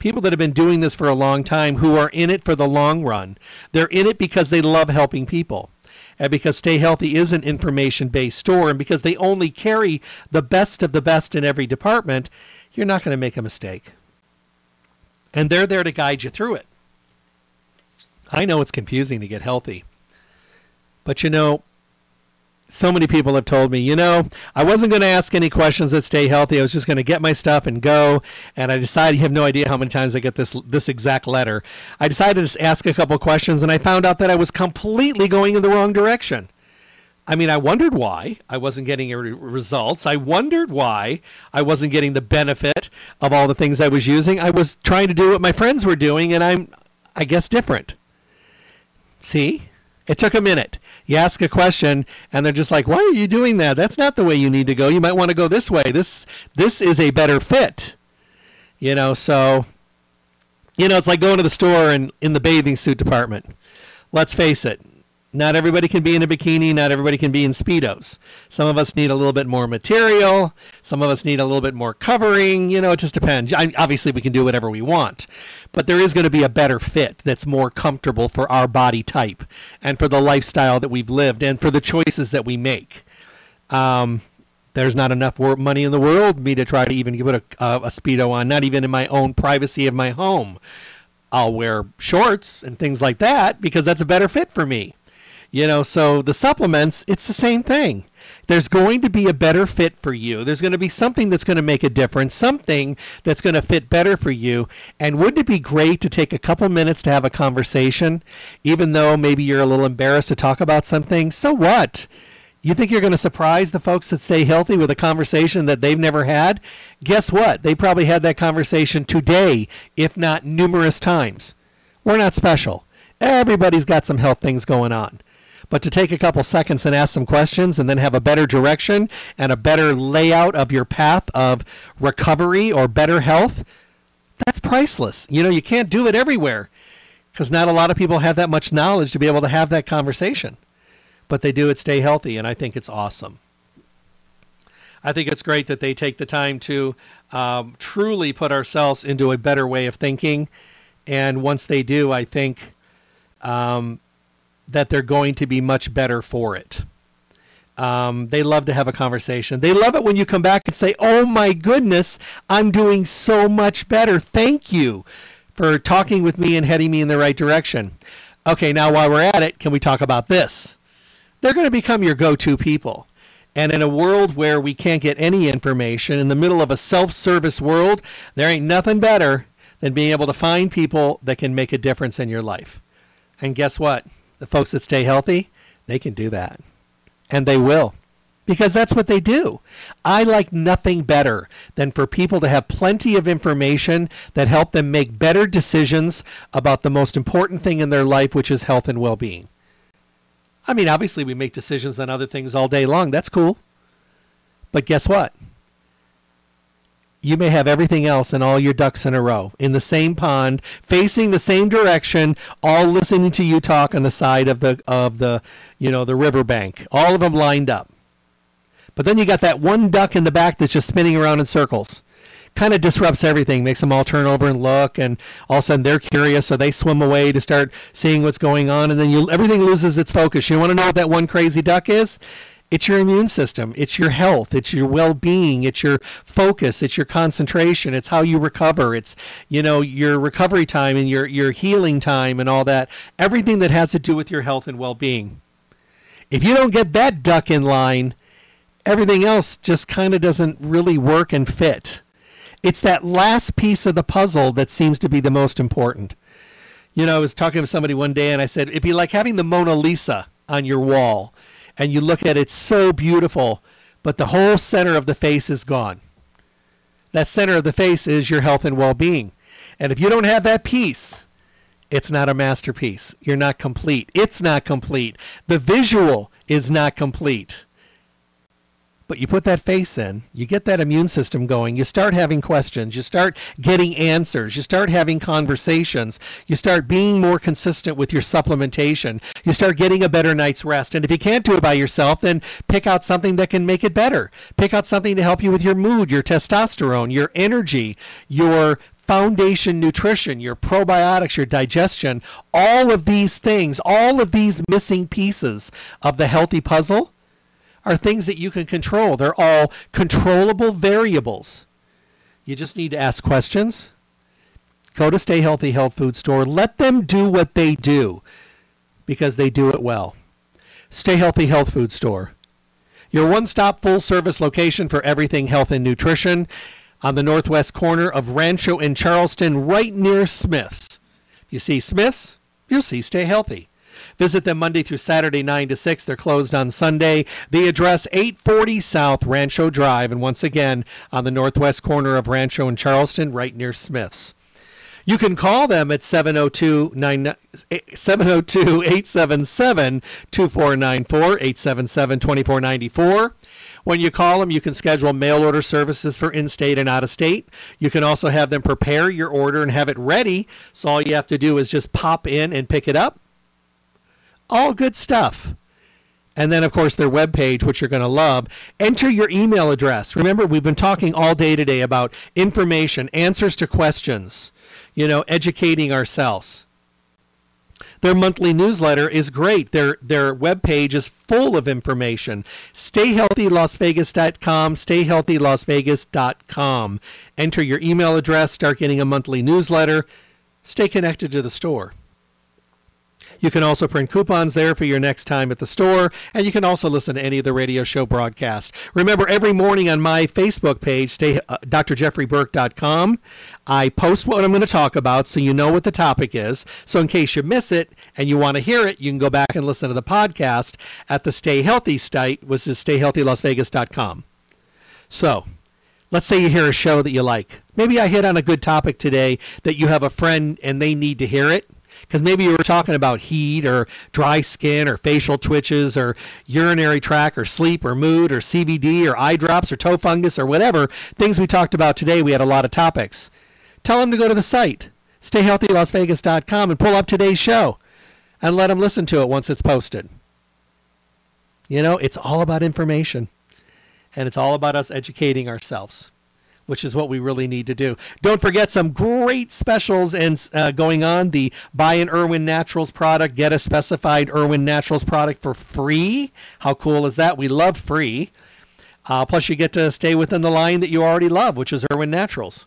People that have been doing this for a long time who are in it for the long run. They're in it because they love helping people. And because Stay Healthy is an information-based store, and because they only carry the best in every department, you're not going to make a mistake. And they're there to guide you through it. I know it's confusing to get healthy. But, you know, so many people have told me, you know, I wasn't going to ask any questions at Stay Healthy. I was just going to get my stuff and go. And I decided, you have no idea how many times I get this exact letter. I decided to just ask a couple questions, and I found out that I was completely going in the wrong direction. I mean, I wondered why I wasn't getting results. I wondered why I wasn't getting the benefit of all the things I was using. I was trying to do what my friends were doing, and I'm, I guess, different. See? It took a minute. You ask a question, and they're just like, why are you doing that? That's not the way you need to go. You might want to go this way. This is a better fit. You know, so, you know, it's like going to the store and in the bathing suit department. Let's face it. Not everybody can be in a bikini. Not everybody can be in Speedos. Some of us need a little bit more material. Some of us need a little bit more covering. You know, it just depends. Obviously, we can do whatever we want. But there is going to be a better fit that's more comfortable for our body type and for the lifestyle that we've lived and for the choices that we make. There's not enough money in the world for me to try to even put a Speedo on, not even in my own privacy of my home. I'll wear shorts and things like that because that's a better fit for me. You know, so the supplements, it's the same thing. There's going to be a better fit for you. There's going to be something that's going to make a difference, something that's going to fit better for you. And wouldn't it be great to take a couple minutes to have a conversation, even though maybe you're a little embarrassed to talk about something? So what? You think you're going to surprise the folks that Stay Healthy with a conversation that they've never had? Guess what? They probably had that conversation today, if not numerous times. We're not special. Everybody's got some health things going on. But to take a couple seconds and ask some questions and then have a better direction and a better layout of your path of recovery or better health, that's priceless. You know, you can't do it everywhere because not a lot of people have that much knowledge to be able to have that conversation. But they do it, Stay Healthy, and I think it's awesome. I think it's great that they take the time to truly put ourselves into a better way of thinking. And once they do, I think that they're going to be much better for it. They love to have a conversation. They love it when you come back and say, oh my goodness, I'm doing so much better. Thank you for talking with me and heading me in the right direction. Okay, now while we're at it, can we talk about this? They're going to become your go-to people. And in a world where we can't get any information, in the middle of a self-service world, there ain't nothing better than being able to find people that can make a difference in your life. And guess what? The folks that Stay Healthy, they can do that. And they will. Because that's what they do. I like nothing better than for people to have plenty of information that help them make better decisions about the most important thing in their life, which is health and well-being. I mean, obviously we make decisions on other things all day long. That's cool. But guess what? You may have everything else and all your ducks in a row, in the same pond, facing the same direction, all listening to you talk on the side of the you know, the riverbank, all of them lined up. But then you got that one duck in the back that's just spinning around in circles. Kind of disrupts everything, makes them all turn over and look, and all of a sudden they're curious, so they swim away to start seeing what's going on, and then everything loses its focus. You want to know what that one crazy duck is? It's your immune system. It's your health. It's your well-being. It's your focus. It's your concentration. It's how you recover. It's, you know, your recovery time and your healing time and all that. Everything that has to do with your health and well-being. If you don't get that duck in line, everything else just kind of doesn't really work and fit. It's that last piece of the puzzle that seems to be the most important. You know, I was talking to somebody one day and I said, it'd be like having the Mona Lisa on your wall and you look at it, it's so beautiful, but the whole center of the face is gone. That center of the face is your health and well-being. And if you don't have that piece, it's not a masterpiece. You're not complete. It's not complete. The visual is not complete. But you put that face in, you get that immune system going, you start having questions, you start getting answers, you start having conversations, you start being more consistent with your supplementation, you start getting a better night's rest. And if you can't do it by yourself, then pick out something that can make it better. Pick out something to help you with your mood, your testosterone, your energy, your foundation nutrition, your probiotics, your digestion, all of these things, all of these missing pieces of the healthy puzzle are things that you can control. They're all controllable variables. You just need to ask questions. Go to Stay Healthy Health Food Store. Let them do what they do because they do it well. Stay Healthy Health Food Store, your one-stop full-service location for everything health and nutrition, on the northwest corner of Rancho and Charleston, right near Smith's. You see Smith's, you'll see Stay Healthy. Visit them Monday through Saturday, 9 to 6. They're closed on Sunday. The address, 840 South Rancho Drive, and once again, on the northwest corner of Rancho and Charleston, right near Smith's. You can call them at 702-877-2494, 877-2494. When you call them, you can schedule mail order services for in-state and out-of-state. You can also have them prepare your order and have it ready, so all you have to do is just pop in and pick it up. All good stuff. And then, of course, their webpage, which you're going to love. Enter your email address. Remember, we've been talking all day today about information, answers to questions, you know, educating ourselves. Their monthly newsletter is great. Their webpage is full of information. Stayhealthylasvegas.com, stayhealthylasvegas.com. Enter your email address, start getting a monthly newsletter. Stay connected to the store. You can also print coupons there for your next time at the store, and you can also listen to any of the radio show broadcasts. Remember, every morning on my Facebook page, drjeffreyburke.com, I post what I'm going to talk about so you know what the topic is. So in case you miss it and you want to hear it, you can go back and listen to the podcast at the Stay Healthy site, which is stayhealthylasvegas.com. So let's say you hear a show that you like. Maybe I hit on a good topic today that you have a friend and they need to hear it. Because maybe you were talking about heat or dry skin or facial twitches or urinary tract or sleep or mood or CBD or eye drops or toe fungus or whatever. Things we talked about today, we had a lot of topics. Tell them to go to the site, stayhealthylasvegas.com, and pull up today's show and let them listen to it once it's posted. You know, it's all about information, and it's all about us educating ourselves, which is what we really need to do. Don't forget some great specials and going on. The buy an Irwin Naturals product, get a specified Irwin Naturals product for free. How cool is that? We love free. Plus, you get to stay within the line that you already love, which is Irwin Naturals.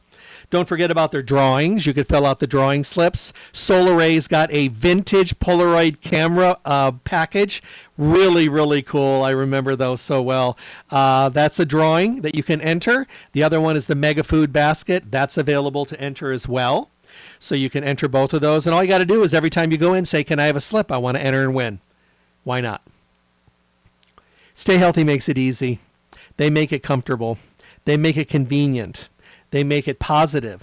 Don't forget about their drawings. You could fill out the drawing slips. Solaray's got a vintage Polaroid camera package. Really, really cool. I remember those so well. That's a drawing that you can enter. The other one is the Mega Food basket. That's available to enter as well. So you can enter both of those. And all you got to do is every time you go in, say, can I have a slip? I want to enter and win. Why not? Stay Healthy makes it easy. They make it comfortable. They make it convenient. They make it positive.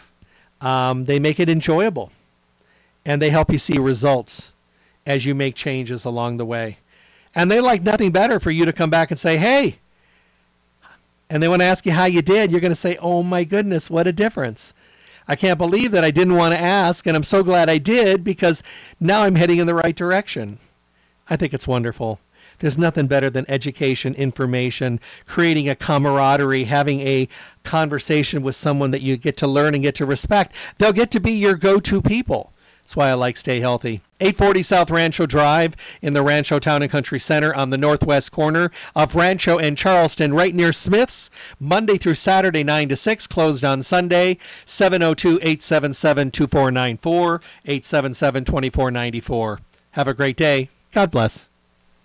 They make it enjoyable. And they help you see results as you make changes along the way. And they like nothing better for you to come back and say, hey, and they want to ask you how you did. You're going to say, oh, my goodness, what a difference. I can't believe that I didn't want to ask, and I'm so glad I did because now I'm heading in the right direction. I think it's wonderful. There's nothing better than education, information, creating a camaraderie, having a conversation with someone that you get to learn and get to respect. They'll get to be your go-to people. That's why I like Stay Healthy. 840 South Rancho Drive in the Rancho Town and Country Center on the northwest corner of Rancho and Charleston, right near Smith's, Monday through Saturday, 9 to 6, closed on Sunday, 702-877-2494, 877-2494. Have a great day. God bless.